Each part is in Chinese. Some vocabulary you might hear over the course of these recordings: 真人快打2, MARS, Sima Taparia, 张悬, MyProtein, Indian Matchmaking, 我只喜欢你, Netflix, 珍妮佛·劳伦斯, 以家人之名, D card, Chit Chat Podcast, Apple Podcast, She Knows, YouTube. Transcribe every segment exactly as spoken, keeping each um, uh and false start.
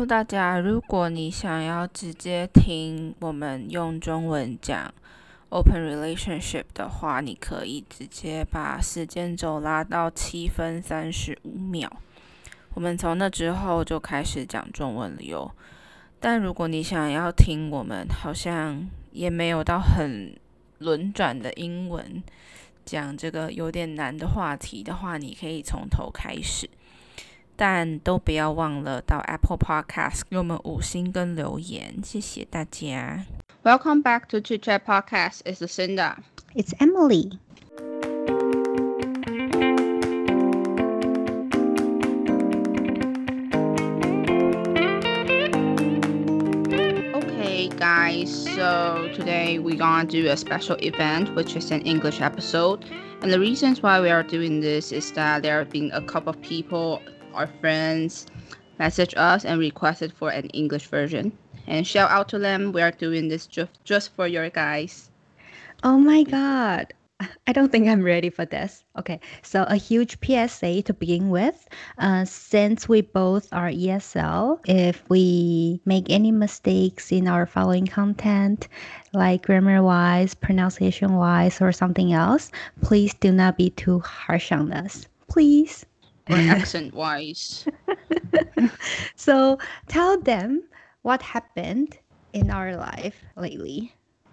Hello， 大家，如果你想要直接听我们用中文讲 Open Relationship 的话，你可以直接把时间轴拉到七分三十五秒，我们从那之后就开始讲中文了哟。但如果你想要听我们好像也没有到很轮转的英文讲这个有点难的话题的话，你可以从头开始，但都不要忘了到 Apple Podcast 给我们五星跟留言，谢谢大家。Welcome back to Chit Chat Podcast. It's Lucinda. It's Emily. So today we're going to do a special event, which is an English episode. And the reasons why we are doing this is that there have been a couple of people, our friends, message us and requested for an English version. And shout out to them. We are doing this just, just for your guys. Oh my God. I don't think I'm ready for this. Okay, so a huge P S A to begin with. Uh, since we both are E S L, if we make any mistakes in our following content, like grammar-wise, pronunciation-wise, or something else, please do not be too harsh on us. Please. Or accent-wise. So tell them what happened in our life lately.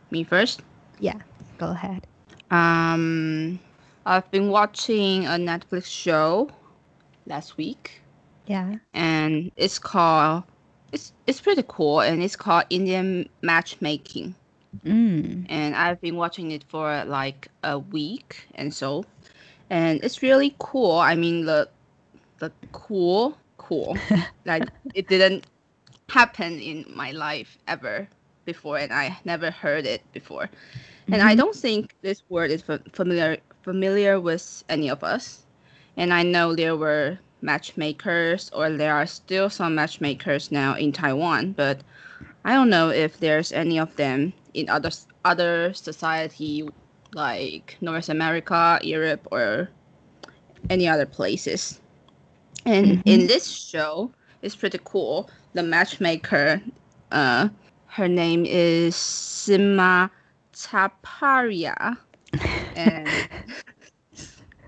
Me first? Yeah, go ahead.Um, I've been watching a Netflix show last week. Yeah. And it's called, it's, it's pretty cool, and it's called Indian Matchmaking. Mm. And I've been watching it for like a week and so. And it's really cool. I mean, the, the cool, cool. Like, it didn't happen in my life ever before, and I never heard it before.And I don't think this word is familiar familiar with any of us. And I know there were matchmakers, or there are still some matchmakers now in Taiwan, but I don't know if there's any of them in other, other society like North America, Europe, or any other places. And mm-hmm. in this show, it's pretty cool. The matchmaker, uh, her name is Sima Taparia, and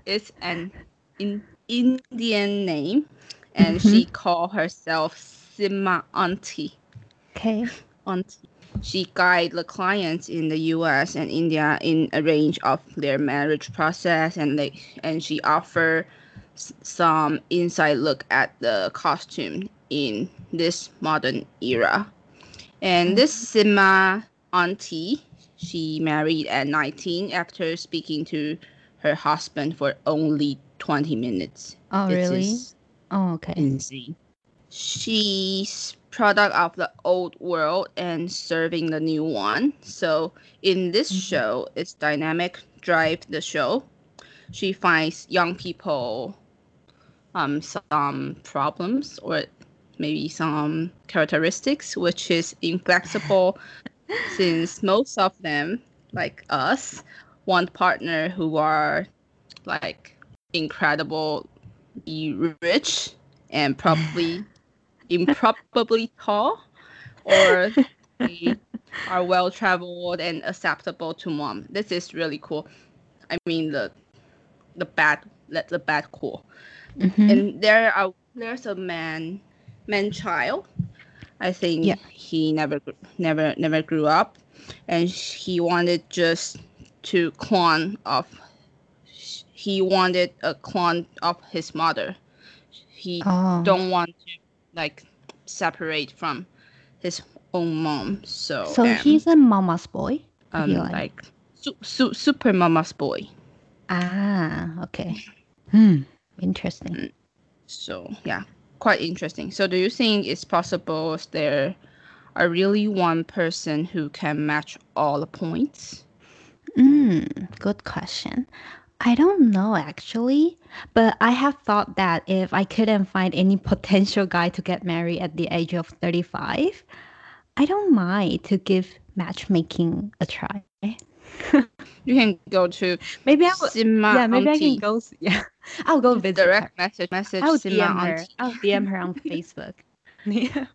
it's an in- Indian name, and mm-hmm. she called herself Sima Auntie. Okay. Auntie. She guides the clients in the U S and India in a range of their marriage process, and they, and she offers s- some inside look at the costume in this modern era. And this Sima Auntie.She married at nineteen after speaking to her husband for only twenty minutes. Oh, really? Oh, okay. Insane. She's product of the old world and serving the new one. So in this mm-hmm. show, it's dynamic drive the show. She finds young people um, some problems or maybe some characteristics, which is inflexible. Since most of them, like us, want partner who are like incredibly rich and probably improbably tall, or they are well traveled and acceptable to mom. This is really cool. I mean the the bad let the bad cool. Mm-hmm. And there are there's a man man child.I think yeah. he never, never, never grew up, and he wanted just to clone of. He wanted a clone of his mother. He oh. don't want to like separate from his own mom. So. So um, he's a mama's boy. Um, like, like su- su- super mama's boy. Ah, okay. Hmm, interesting. So yeah.Quite interesting. So do you think it's possible if there are really one person who can match all the points? Mm, good question. I don't know actually, but I have thought that if I couldn't find any potential guy to get married at the age of thirty-five, I don't mind to give matchmaking a try. You can go to maybe I will, Sima yeah maybe Auntie. I can go yeah I'll go visit direct her. message message I'll D M Sima her Auntie. I'll D M her on Facebook. Yeah.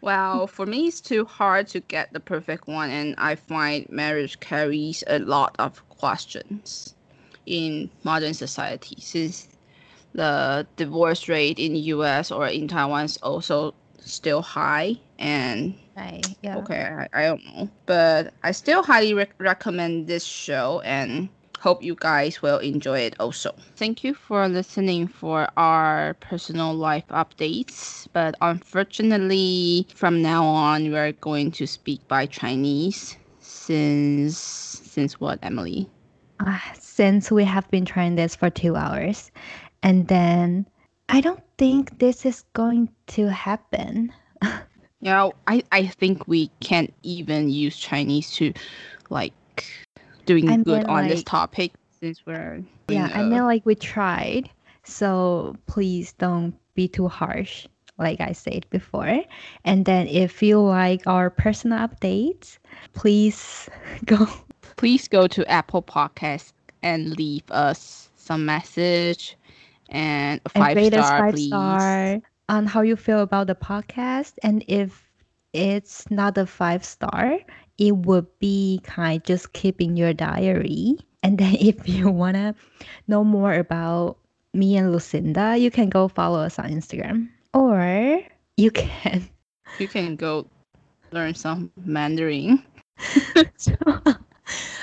Well, for me, it's too hard to get the perfect one, and I find marriage carries a lot of questions in modern society, since the divorce rate in the U S or in Taiwan is also still high, and right, yeah. okay, I, I don't know. But I still highly rec- recommend this show, and hope you guys will enjoy it also. Thank you for listening for our personal life updates. But unfortunately, from now on, we are going to speak by Chinese. Since, since what, Emily? Uh, since we have been trying this for two hours. And then I don't think this is going to happen. You know, I, I think we can't even use Chinese to, like, doing I good mean, on like, this topic since we're yeah know. I mean, like, we tried, so please don't be too harsh, like I said before. And then if you like our personal updates, please go please go to Apple Podcasts and leave us some message and a five and star five please star on how you feel about the podcast. And if it's not a five star, it would be kind just keeping your diary. And then if you want to know more about me and Lucinda, you can go follow us on Instagram. Or you can... You can go learn some Mandarin. so,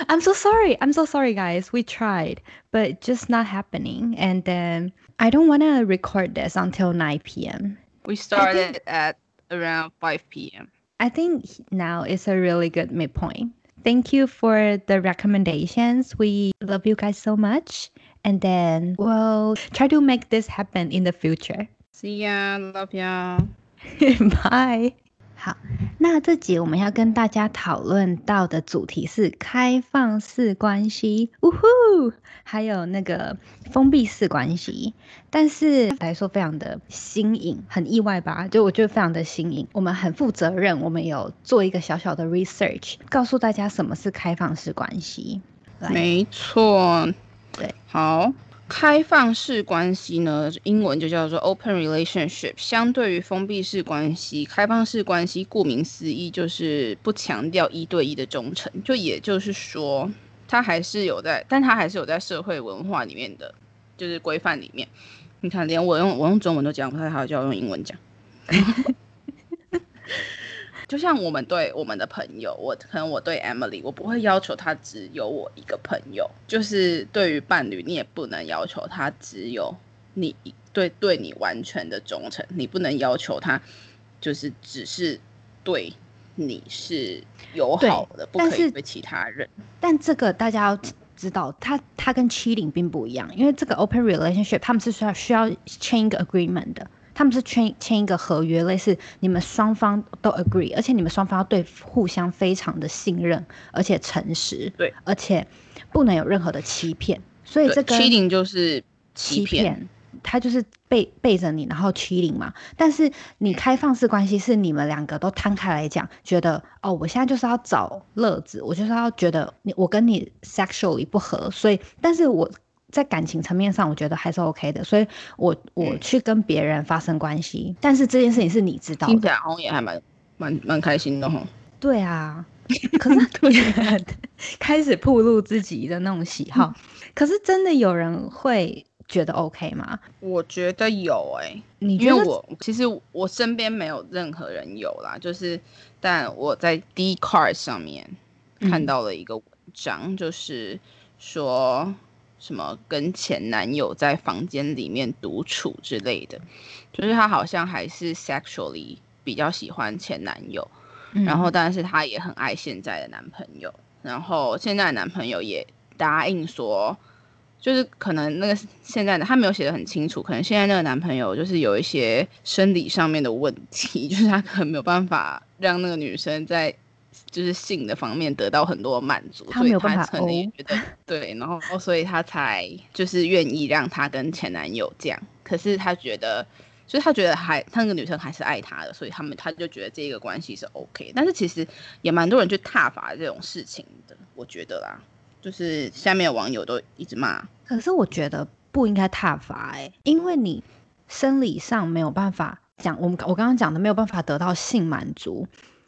I'm so sorry. I'm so sorry, guys. We tried, but just not happening. And then I don't want to record this until nine p.m. We started think- at around five p.m. I think now is a really good midpoint. Thank you for the recommendations. We love you guys so much. And then we'll try to make this happen in the future. See ya. Love ya. Bye. 好，那这集我们要跟大家讨论到的主题是开放式关系，呜呼，还有那个封闭式关系。但是来说非常的新颖，很意外吧？就我觉得非常的新颖。我们很负责任，我们有做一个小小的 research， 告诉大家什么是开放式关系。没错，对，好。开放式关系呢，英文就叫做 open relationship。 相对于封闭式关系，开放式关系顾名思义就是不强调一对一的忠诚，就也就是说它还是有在，但它还是有在社会文化里面的就是规范里面。你看连我用我用中文都讲不太好，就要用英文讲。就像我们对我们的朋友，我可能我对 Emily， 我不会要求她只有我一个朋友。就是对于伴侣，你也不能要求她只有你对对你完全的忠诚，你不能要求她就是只是对你是友好的，不可以对其他人。但这个大家要知道，它它跟cheating并不一样，因为这个 open relationship 他们是需要需要签一个 agreement 的。他们是签签一个合约，类似你们双方都 agree， 而且你们双方要对互相非常的信任，而且诚实，对，而且不能有任何的欺骗。所以这个 cheating 就是欺骗，他就是背背着你，然后 cheating 嘛。但是你开放式关系是你们两个都摊开来讲，觉得哦，我现在就是要找乐子，我就是要觉得我跟你 sexually 不合，所以但是我。在感情层面上我觉得还是 OK 的，所以我我去跟别人发生关系、嗯、但是这件事情是你知道的，听起来好像也还蛮蛮蛮开心的吼。对啊，可是开始暴露自己的那种喜好、嗯、可是真的有人会觉得 OK 吗？我觉得有哎、欸，你觉得？因为我其实我身边没有任何人有啦，就是但我在 D card 上面看到了一个文章、嗯、就是说什么跟前男友在房间里面独处之类的，就是他好像还是 sexually 比较喜欢前男友、嗯、然后但是他也很爱现在的男朋友，然后现在的男朋友也答应说，就是可能那个现在的他没有写得很清楚，可能现在那个男朋友就是有一些生理上面的问题，就是他可能没有办法让那个女生在就是性的方面得到很多满足，所以他可能也觉得、哦、对，然后所以他才就是愿意让他跟前男友这样。可是他觉得就是他觉得还那个女生还是爱他的，所以他们他就觉得这个关系是 OK。 但是其实也蛮多人去挞伐这种事情的，我觉得啦，就是下面的网友都一直骂。可是我觉得不应该挞伐、欸、因为你生理上没有办法讲我们我刚刚讲的没有办法得到性满足，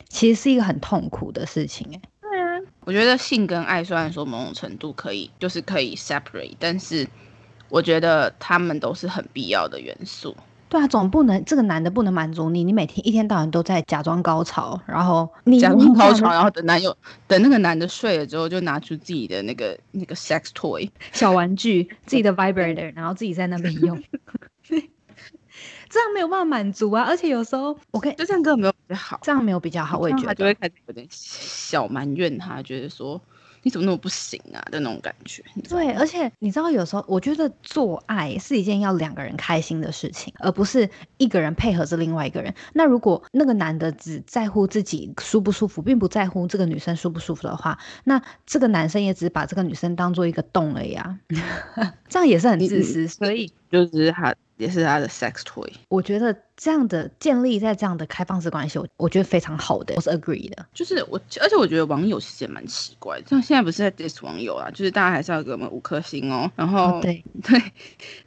其实是一个很痛苦的事情、欸、对啊，我觉得性跟爱虽然说某种程度可以就是可以 separate， 但是我觉得他们都是很必要的元素。对啊，总不能这个男的不能满足你，你每天一天到晚都在假装高潮，然后你假装高潮，然后等男友等那个男的睡了之后，就拿出自己的那个那个 sex toy 小玩具，自己的 vibrator， 然后自己在那边用，这样没有办法满足啊！而且有时候我跟就这样根本没有比较好，这样没有比较好，我也觉得他就会开始有点小埋怨他，他觉得说。你怎么那么不行啊的那种感觉。对，而且你知道有时候我觉得做爱是一件要两个人开心的事情，而不是一个人配合着另外一个人。那如果那个男的只在乎自己舒不舒服，并不在乎这个女生舒不舒服的话，那这个男生也只把这个女生当做一个洞而已啊这样也是很自私，所以就是他也是他的 sex toy。 我觉得这样的建立在这样的开放式关系，我觉得非常好的，我是 agree 的。就是我，而且我觉得网友其实也蛮奇怪的，像现在不是在 diss 网友啦，就是大家还是要给我们五颗星哦。然后、哦、对对，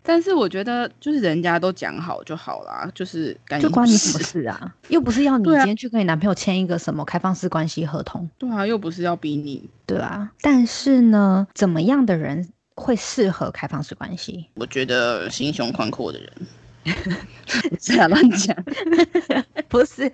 但是我觉得就是人家都讲好就好啦，就是感觉就关你什么事啊？又不是要你今天去跟你男朋友签一个什么开放式关系合同。对啊，又不是要逼你。对啊，但是呢，怎么样的人？会适合开放式关系？我觉得心胸宽阔的人是啊，乱讲不是，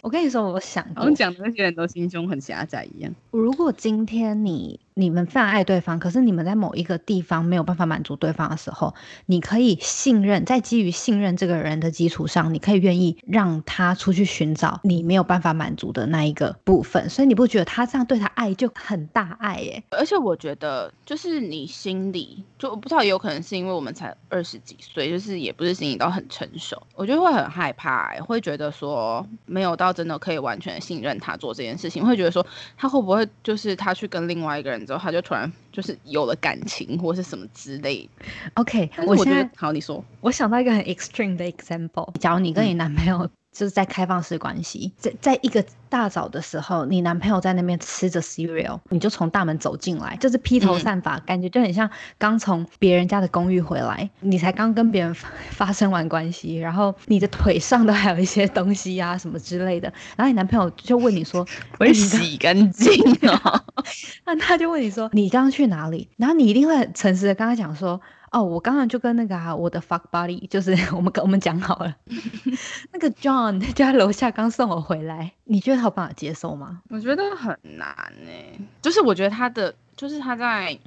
我跟你说我想过，我讲的那些人都心胸很狭窄一样。如果今天你你们非常爱对方，可是你们在某一个地方没有办法满足对方的时候，你可以信任，在基于信任这个人的基础上，你可以愿意让他出去寻找你没有办法满足的那一个部分，所以你不觉得他这样对他爱就很大爱耶？而且我觉得就是你心里就不知道，有可能是因为我们才二十几岁，就是也不是心里到很成熟，我觉得会很害怕耶，会觉得说没有到真的可以完全信任他做这件事情，会觉得说他会不会就是他去跟另外一个人之后他就突然就是有了感情或是什么之类。 OK， 我觉得好，你说。我想到一个很 extreme 的 example， 假如你跟你男朋友就是在开放式关系、嗯、在, 在一个大早的时候，你男朋友在那边吃着 cereal， 你就从大门走进来，就是披头散发、嗯、感觉就很像刚从别人家的公寓回来，你才刚跟别人发生完关系，然后你的腿上都还有一些东西啊什么之类的，然后你男朋友就问你说我会洗干净哦那他就问你说你刚刚去哪里，然后你一定会很诚实的跟他讲说，哦，我刚刚就跟那个、啊、我的 fuck buddy， 就是我们我们讲好了那个 John 就在楼下刚送我回来，你觉得他有办法接受吗？我觉得很难欸，就是我觉得他的就是他在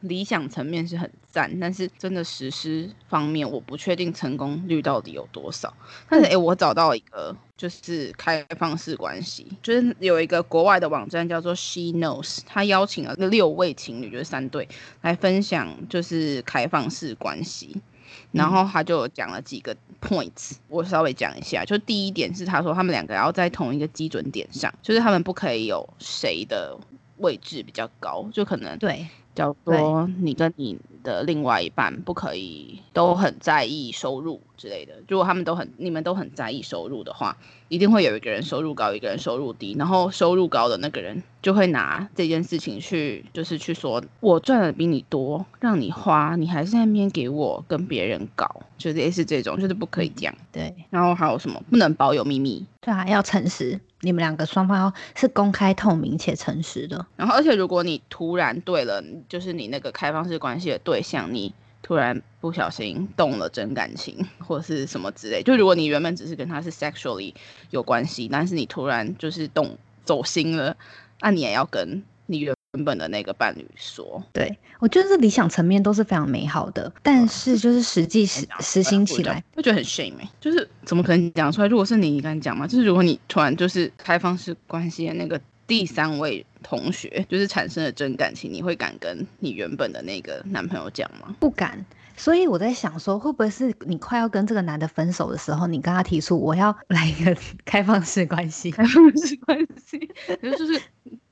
理想层面是很赞，但是真的实施方面我不确定成功率到底有多少。但是哎、欸，我找到一个就是开放式关系，就是有一个国外的网站叫做 She Knows， 他邀请了六位情侣，就是三对来分享就是开放式关系，然后他就讲了几个 points， 我稍微讲一下。就第一点是他说他们两个要在同一个基准点上，就是他们不可以有谁的位置比较高，就可能对叫做你跟你的另外一半不可以都很在意收入之类的，如果他们都很你们都很在意收入的话，一定会有一个人收入高一个人收入低，然后收入高的那个人就会拿这件事情去就是去说我赚的比你多让你花，你还是在那边给我跟别人搞，就类似这种，就是不可以这样。对，然后还有什么不能保有秘密。对啊，要诚实，你们两个双方是公开透明且诚实的。然后而且如果你突然对了就是你那个开放式关系的对象，你突然不小心动了真感情或是什么之类，就如果你原本只是跟他是 sexually 有关系，但是你突然就是动走心了，那你也要跟你原本的那个伴侣说。对，我觉得这理想层面都是非常美好的，但是就是实际实、嗯、实行起来我觉得很 shame、欸、就是怎么可能讲出来。如果是你你敢讲吗？就是如果你突然就是开放式关系的那个第三位同学就是产生了真感情，你会敢跟你原本的那个男朋友讲吗？不敢。所以我在想说会不会是你快要跟这个男的分手的时候，你跟他提出我要来一个开放式关系开放式关系就是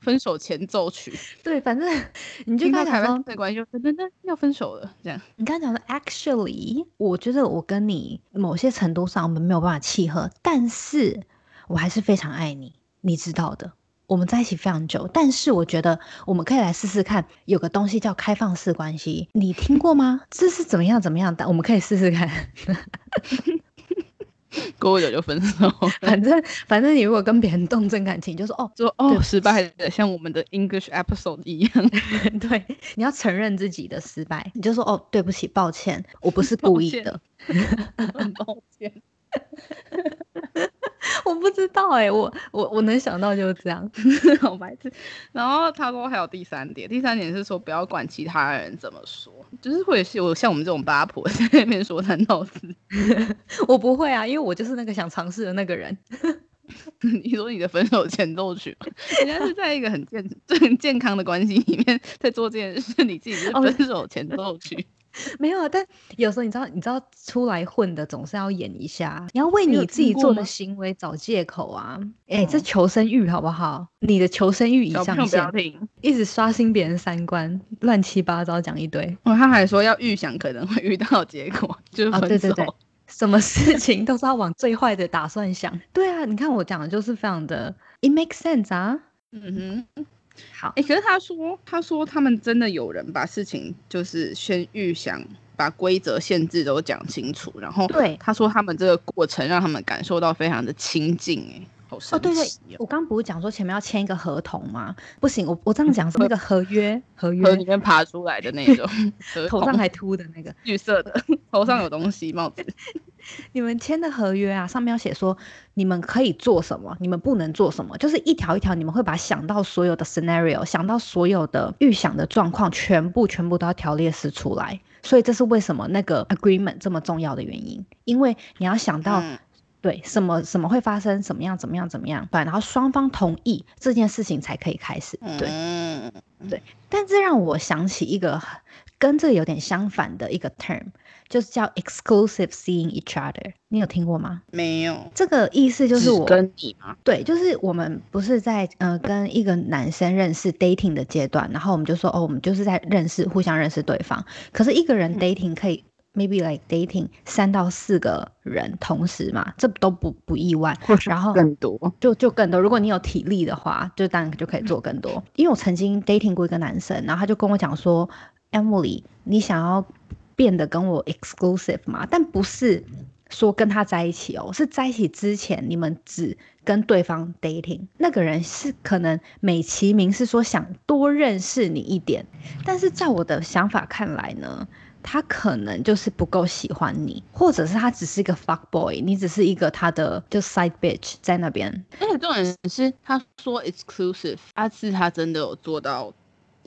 分手前奏曲对，反正你就跟他讲说没关系，等等等要分手了这样。你刚才讲说 actually 我觉得我跟你某些程度上我们没有办法契合，但是我还是非常爱你，你知道的，我们在一起非常久，但是我觉得我们可以来试试看，有个东西叫开放式关系，你听过吗？这是怎么样怎么样的，我们可以试试看过不久就分手。反正反正你如果跟别人动真感情，就说哦说哦失败的，像我们的 English episode 一样。对，你要承认自己的失败，你就说哦对不起，抱歉，我不是故意的，很抱歉。我不知道哎、欸，我我我能想到就是这样，好白痴。然后他说还有第三点，第三点是说不要管其他人怎么说，就是会有像我们这种八婆在那边说三道四。我不会啊，因为我就是那个想尝试的那个人。你说你的分手前奏曲，人家是在一个很健很健康的关系里面在做这件事，你自己是分手前奏曲。没有，但有时候你知道，你知道出来混的总是要演一下，你要为你自己做的行为找借口啊！哎、欸，这求生欲好不好？你的求生欲已上线，一直刷新别人三观，乱七八糟讲一堆。哦，他还说要预想可能会遇到结果，就是分手。哦、对对对，什么事情都是要往最坏的打算想。对啊，你看我讲的就是非常的 ，it makes sense 啊。嗯哼。好，哎、欸，可是他说，他说他们真的有人把事情就是先预想，把规则限制都讲清楚，然后对他说他们这个过程让他们感受到非常的亲近、欸，哎，好神奇、哦哦。对对，我刚不是讲说前面要签一个合同吗？不行，我我这样讲是那个合约，合约里面爬出来的那种，头上还秃的那个绿色的，头上有东西帽子。你们签的合约啊，上面要写说你们可以做什么，你们不能做什么，就是一条一条，你们会把想到所有的 scenario， 想到所有的预想的状况，全部全部都要条列式出来。所以这是为什么那个 agreement 这么重要的原因，因为你要想到、嗯、对什么什么会发生，怎么样怎么样怎么样，对，然后双方同意这件事情才可以开始。对、嗯、对，但这让我想起一个跟这有点相反的一个 term。就是叫 exclusive seeing each other， 你有听过吗？没有。这个意思就是我跟你吗？对，就是我们不是在呃跟一个男生认识 dating 的阶段，然后我们就说哦，我们就是在认识，互相认识对方。可是一个人 dating 可以、嗯、maybe like dating 三到四个人同时嘛，这都不不意外。然后更多就就更多。如果你有体力的话，就当然就可以做更多。嗯、因为我曾经 dating 过一个男生，然后他就跟我讲说 ，Emily， 你想要变得跟我 exclusive 嘛，但不是说跟他在一起哦，是在一起之前你们只跟对方 dating， 那个人是可能美其名是说想多认识你一点，但是在我的想法看来呢，他可能就是不够喜欢你，或者是他只是一个 fuck boy， 你只是一个他的就 side bitch 在那边。而且重点是他说 exclusive， 阿志他真的有做到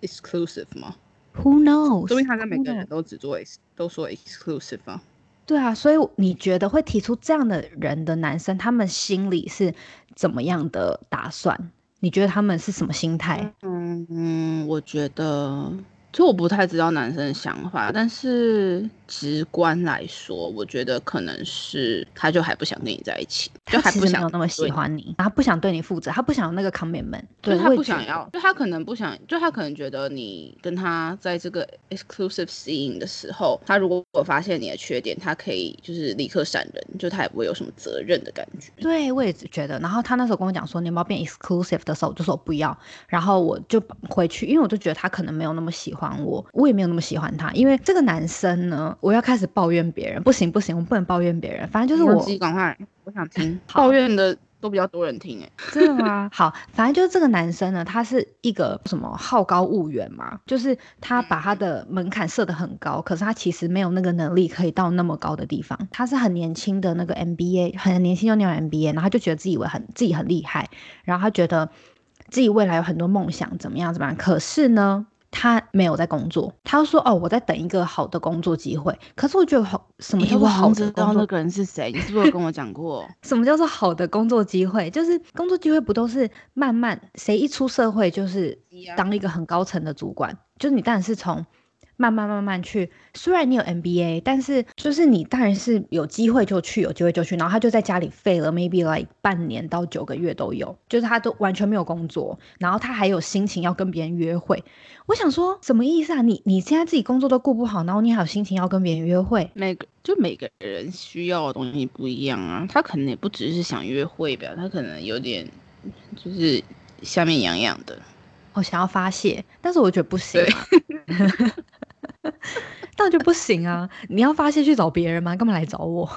exclusive 吗？Who knows？ 所以他跟每个人都只做都说 exclusive 啊。对啊，所以你觉得会提出这样的人的男生，他们心里是怎么样的打算？你觉得他们是什么心态？嗯嗯，我觉得，就我不太知道男生的想法，但是直观来说，我觉得可能是他就还不想跟你在一起，就还不想没有那么喜欢你，然后不想对你负责，他不想有那个 commitment， 对，他不想要，就他可能不想，就他可能觉得你跟他在这个 exclusive seeing 的时候，他如果发现你的缺点，他可以就是立刻闪人，就他也不会有什么责任的感觉。对，我也觉得。然后他那时候跟我讲说，你要不要变 exclusive 的时候，我就说我不要，然后我就回去，因为我就觉得他可能没有那么喜欢。我我也没有那么喜欢他，因为这个男生呢，我要开始抱怨别人，不行不行，我不能抱怨别人，反正就是我自己赶快，我想听抱怨的都比较多人听哎，真的吗？好，反正就是这个男生呢，他是一个什么好高骛远嘛，就是他把他的门槛设得很高，可是他其实没有那个能力可以到那么高的地方。他是很年轻的那个 M B A， 很年轻就念 M B A， 然后他就觉得自己以为很自己很厉害，然后他觉得自己未来有很多梦想，怎么样怎么样，可是呢，他没有在工作，他就说哦，我在等一个好的工作机会。可是我觉得好，什么叫做好的工作？欸、我知道那个人是谁，你是不是有跟我讲过？什么叫做好的工作机会？就是工作机会不都是慢慢，谁一出社会就是当一个很高层的主管，就是你当然是从慢慢慢慢去，虽然你有 M B A， 但是就是你当然是有机会就去，有机会就去。然后他就在家里废了 maybe like 半年到九个月都有，就是他都完全没有工作，然后他还有心情要跟别人约会。我想说什么意思啊？你你现在自己工作都顾不好，然后你还有心情要跟别人约会？每个就每个人需要的东西不一样啊，他可能也不只是想约会吧，他可能有点就是下面痒痒的，我、哦、想要发泄，但是我觉得不行、啊。那就不行啊！你要发泄去找别人吗？干嘛来找我？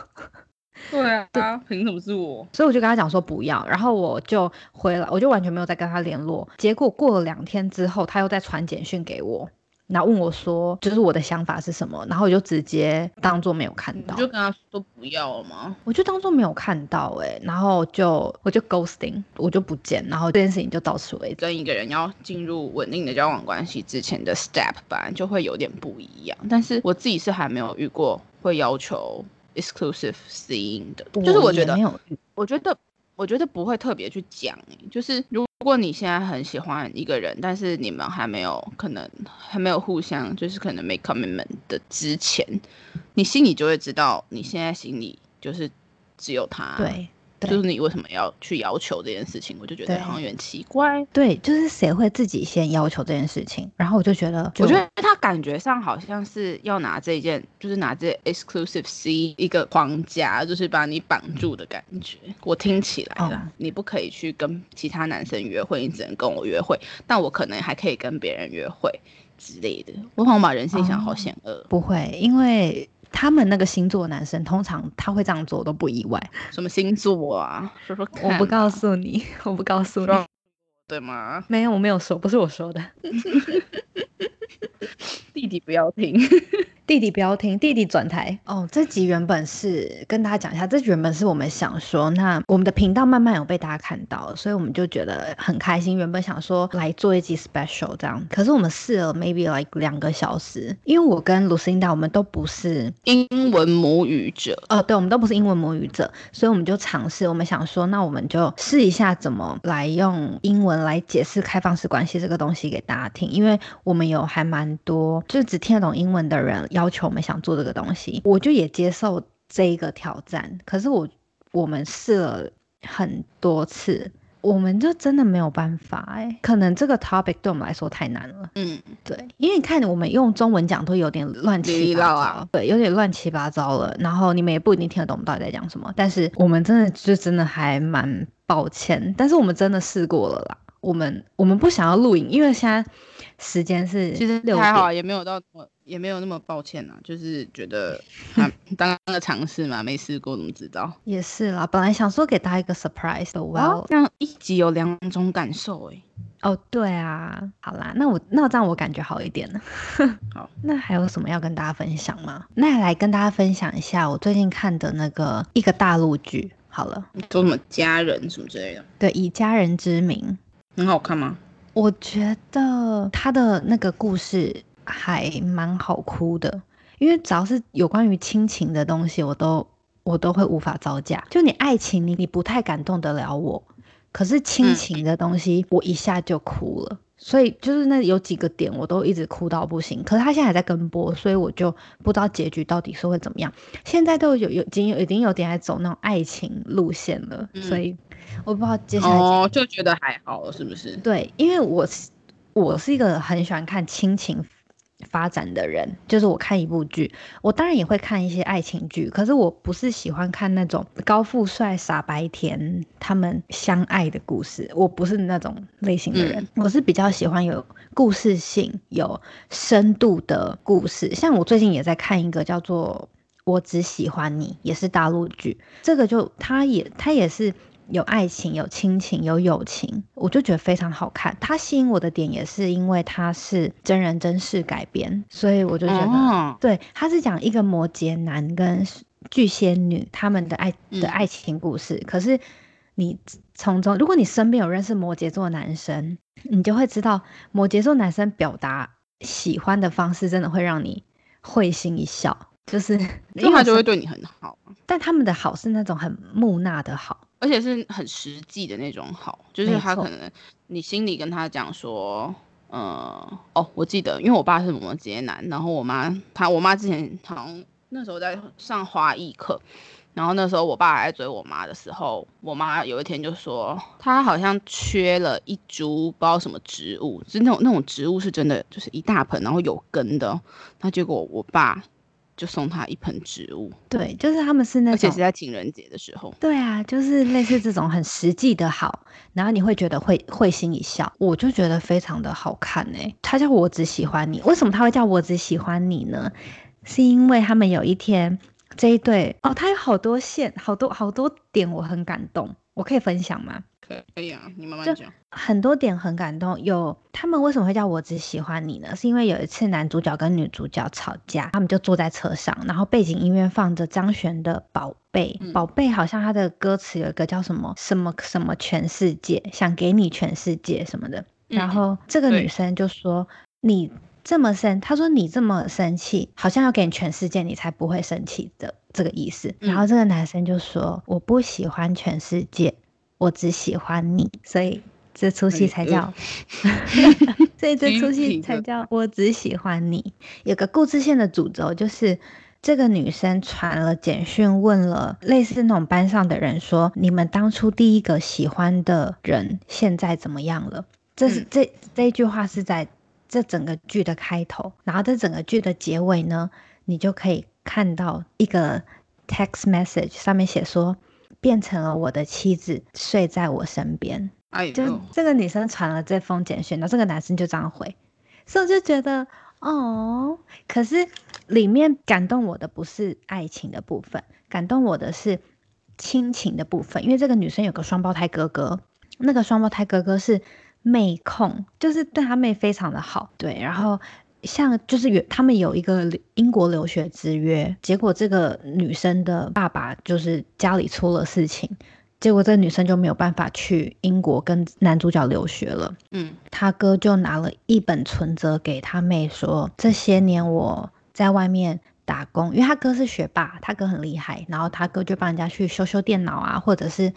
对啊，凭什么是我？所以我就跟他讲说不要，然后我就回来，我就完全没有再跟他联络。结果过了两天之后，他又再传简讯给我，然后问我说就是我的想法是什么，然后我就直接当作没有看到。你就跟他说不要了吗？我就当作没有看到哎、欸，然后就我就 ghosting， 我就不见，然后这件事情就到此为止。跟一个人要进入稳定的交往关系之前的 step 本来就会有点不一样，但是我自己是还没有遇过会要求 exclusive seeing 的，就是我觉得我觉得我觉得不会特别去讲、欸、就是如果你现在很喜欢一个人，但是你们还没有可能还没有互相就是可能 make commitment 的之前，你心里就会知道你现在心里就是只有他，对，就是你为什么要去要求这件事情，我就觉得好像有点奇怪。对，就是谁会自己先要求这件事情，然后我就觉得就我觉得他感觉上好像是要拿这一件就是拿这 exclusive C 一个框架，就是把你绑住的感觉，我听起来了、哦、你不可以去跟其他男生约会，你只能跟我约会，但我可能还可以跟别人约会之类的。我好像把人性想好险恶、哦、不会，因为他们那个星座男生通常他会这样做我都不意外。什么星座啊？说说看、啊、我不告诉你，我不告诉你，对吗？没有，我没有说，不是我说的。弟弟不要听。弟弟不要听，弟弟转台哦。这集原本是跟大家讲一下，这集原本是我们想说，那我们的频道慢慢有被大家看到，所以我们就觉得很开心。原本想说来做一集 special 这样，可是我们试了 maybe like 两个小时，因为我跟 Lucinda 我们都不是英文母语者，哦，对，我们都不是英文母语者，所以我们就尝试，我们想说，那我们就试一下怎么来用英文来解释开放式关系这个东西给大家听，因为我们有还蛮多就是只听得懂英文的人。要求我们想做这个东西，我就也接受这一个挑战。可是我我们试了很多次，我们就真的没有办法哎、欸，可能这个 topic 对我们来说太难了。嗯，对，因为你看我们用中文讲都有点乱七八糟、啊，对，有点乱七八糟了。然后你们也不一定听得懂我们到底在讲什么，但是我们真的就真的还蛮抱歉，但是我们真的试过了啦。我们我们不想要录影，因为现在时间是其实还好，也没有到也没有那么抱歉啦、啊，就是觉得啊，当个尝试嘛，没试过怎么知道？也是啦，本来想说给大家一个 surprise， 哇，那一集有两种感受哎、欸。哦，对啊，好啦，那我那这样我感觉好一点了。好，那还有什么要跟大家分享吗？那来跟大家分享一下我最近看的那个一个大陆剧，好了，做什么家人什么之类的？对，以家人之名。很好看吗？我觉得他的那个故事还蛮好哭的，因为只要是有关于亲情的东西，我都我都会无法招架。就你爱情你，你不太感动得了我，可是亲情的东西，我一下就哭了。所以就是那有几个点我都一直哭到不行，可是他现在还在跟播，所以我就不知道结局到底是会怎么样。现在都有有已经有已经有点在走那种爱情路线了、嗯，所以我不知道接下来哦就觉得还好了，是不是？对，因为我我是一个很喜欢看亲情发展的人，就是我看一部剧，我当然也会看一些爱情剧，可是我不是喜欢看那种高富帅傻白甜他们相爱的故事，我不是那种类型的人、嗯、我是比较喜欢有故事性有深度的故事。像我最近也在看一个叫做我只喜欢你，也是大陆剧，这个就它也它也是有爱情有亲情有友情，我就觉得非常好看。它吸引我的点也是因为它是真人真事改编，所以我就觉得、哦、对，它是讲一个摩羯男跟巨蟹女他们的爱的爱情故事、嗯、可是你从中如果你身边有认识摩羯座男生，你就会知道摩羯座男生表达喜欢的方式真的会让你会心一笑，就是因为他就会对你很好，但他们的好是那种很木讷的好，而且是很实际的那种好，就是他可能你心里跟他讲说，呃，哦，我记得，因为我爸是摩羯男，然后我妈他我妈之前好像那时候在上花艺课，然后那时候我爸还在追我妈的时候，我妈有一天就说他好像缺了一株不知道什么植物，就是那种那种植物是真的就是一大盆，然后有根的，那结果我爸就送他一盆植物。对，就是他们是那种，而且是在情人节的时候。对啊，就是类似这种很实际的好，然后你会觉得会会心一笑，我就觉得非常的好看哎、欸。他叫我只喜欢你，为什么他会叫我只喜欢你呢？是因为他们有一天这一对哦，他有好多线，好多好多点，我很感动。我可以分享吗？可以啊，你慢慢讲。很多点很感动，有他们为什么会叫我只喜欢你呢？是因为有一次男主角跟女主角吵架，他们就坐在车上，然后背景音乐放着张悬的宝贝、嗯、宝贝好像他的歌词有一个叫什么什么什么全世界，想给你全世界什么的、嗯、然后这个女生就说你这么生，她说你这么生气好像要给你全世界你才不会生气的这个意思、嗯、然后这个男生就说我不喜欢全世界，我只喜欢你，所以这出戏才叫、哎呃、所以这出戏才叫我只喜欢你。有个故事线的主轴就是这个女生传了简讯问了类似那种班上的人说你们当初第一个喜欢的人现在怎么样了，这是、嗯、这这一句话是在这整个剧的开头，然后这整个剧的结尾呢你就可以看到一个 text message 上面写说变成了我的妻子睡在我身边、哎、就这个女生传了这封简讯，然后这个男生就这样回，所以我就觉得哦，可是里面感动我的不是爱情的部分，感动我的是亲情的部分，因为这个女生有个双胞胎哥哥，那个双胞胎哥哥是妹控，就是对她妹非常的好，对，然后像就是他们有一个英国留学之约，结果这个女生的爸爸就是家里出了事情，结果这个女生就没有办法去英国跟男主角留学了，嗯，他哥就拿了一本存折给他妹说这些年我在外面打工，因为他哥是学霸，他哥很厉害，然后他哥就帮人家去修修电脑啊，或者是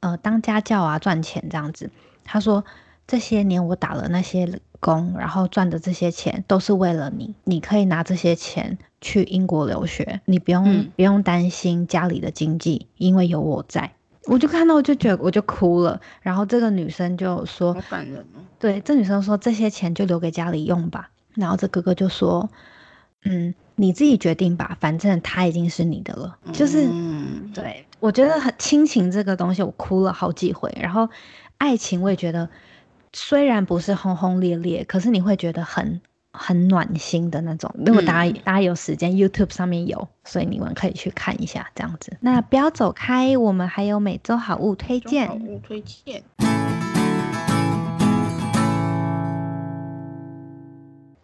呃当家教啊赚钱这样子，他说这些年我打了那些工，然后赚的这些钱都是为了你，你可以拿这些钱去英国留学，你不用、嗯、不用担心家里的经济，因为有我在。我就看到我就觉得我就哭了，然后这个女生就说好感人哦，对，这女生说这些钱就留给家里用吧，然后这哥哥就说嗯，你自己决定吧，反正他已经是你的了，就是、嗯、对，我觉得很亲情这个东西我哭了好几回，然后爱情我也觉得虽然不是轰轰烈烈，可是你会觉得很很暖心的那种。如果大家、嗯、大家有时间 YouTube 上面有，所以你们可以去看一下这样子。那不要走开，我们还有每周好物推荐。好物推荐。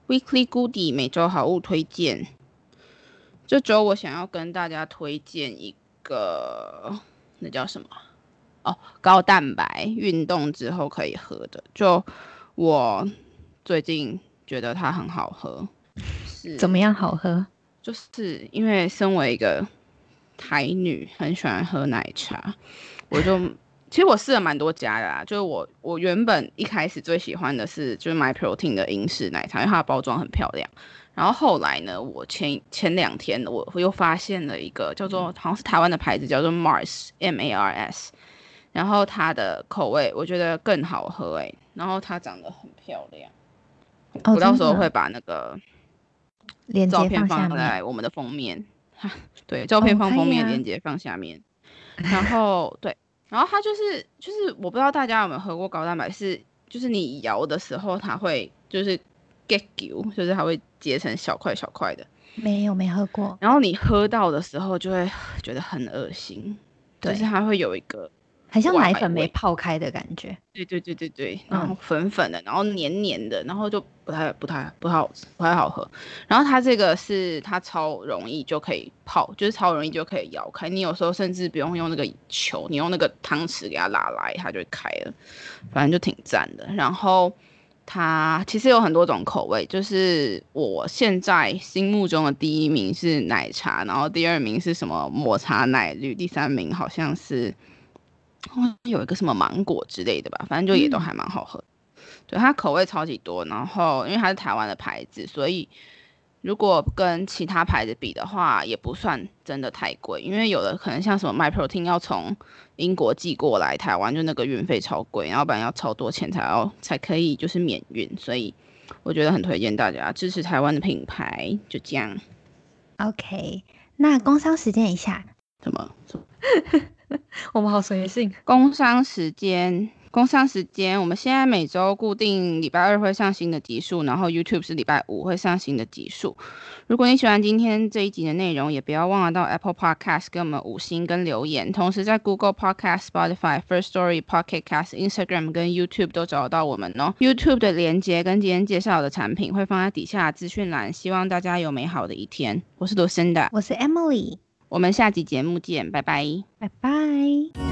Weekly Goodie 每周好物推荐。这周我想要跟大家推荐一个，那叫什么？哦，高蛋白运动之后可以喝的，就我最近觉得它很好喝。怎么样好喝？就是因为身为一个台女很喜欢喝奶茶，我就其实我试了蛮多家的啦，就是我我原本一开始最喜欢的是就是 MyProtein 的英式奶茶，因为它的包装很漂亮，然后后来呢我前前两天我又发现了一个叫做好像是台湾的牌子叫做 MARS M A R S，然后它的口味我觉得更好喝哎、欸，然后它长得很漂亮、哦、我到时候会把那个照片放在我们的封面对，照片放封面、哦、连结放下面，然后对，然后它就是就是我不知道大家有没有喝过高蛋白，是就是你摇的时候它会就是 get you， 就是它会结成小块小块的，没有没喝过，然后你喝到的时候就会觉得很恶心，对，就是它会有一个很像奶粉没泡开的感觉，对对对对对，然后粉粉的，然后黏黏的，然后就不太不太不太好不太好喝。然后它这个是它超容易就可以泡，就是超容易就可以摇开。你有时候甚至不用用那个球，你用那个汤匙给它拉来，它就会开了。反正就挺赞的。然后它其实有很多种口味，就是我现在心目中的第一名是奶茶，然后第二名是什么抹茶奶绿，第三名好像是。有一个什么芒果之类的吧，反正就也都还蛮好喝、嗯、对，它口味超级多，然后因为它是台湾的牌子，所以如果跟其他牌子比的话也不算真的太贵，因为有的可能像什么 MyProtein 要从英国寄过来台湾，就那个运费超贵，然后不然要超多钱才要才可以就是免运，所以我觉得很推荐大家支持台湾的品牌，就这样。 OK， 那工商时间一下，什么什么我们好随性。工商时间，工商时间，我们现在每周固定礼拜二会上新的集数，然后 YouTube 是礼拜五会上新的集数。如果你喜欢今天这一集的内容，也不要忘了到 Apple Podcast 给我们五星跟留言，同时在 Google Podcast、Spotify、First Story、Pocket Cast、Instagram 跟 YouTube 都找得到我们哦。YouTube 的连结跟今天介绍的产品会放在底下的资讯栏，希望大家有美好的一天。我是 Lucinda， 我是 Emily， 我们下集节目见，拜拜，拜拜。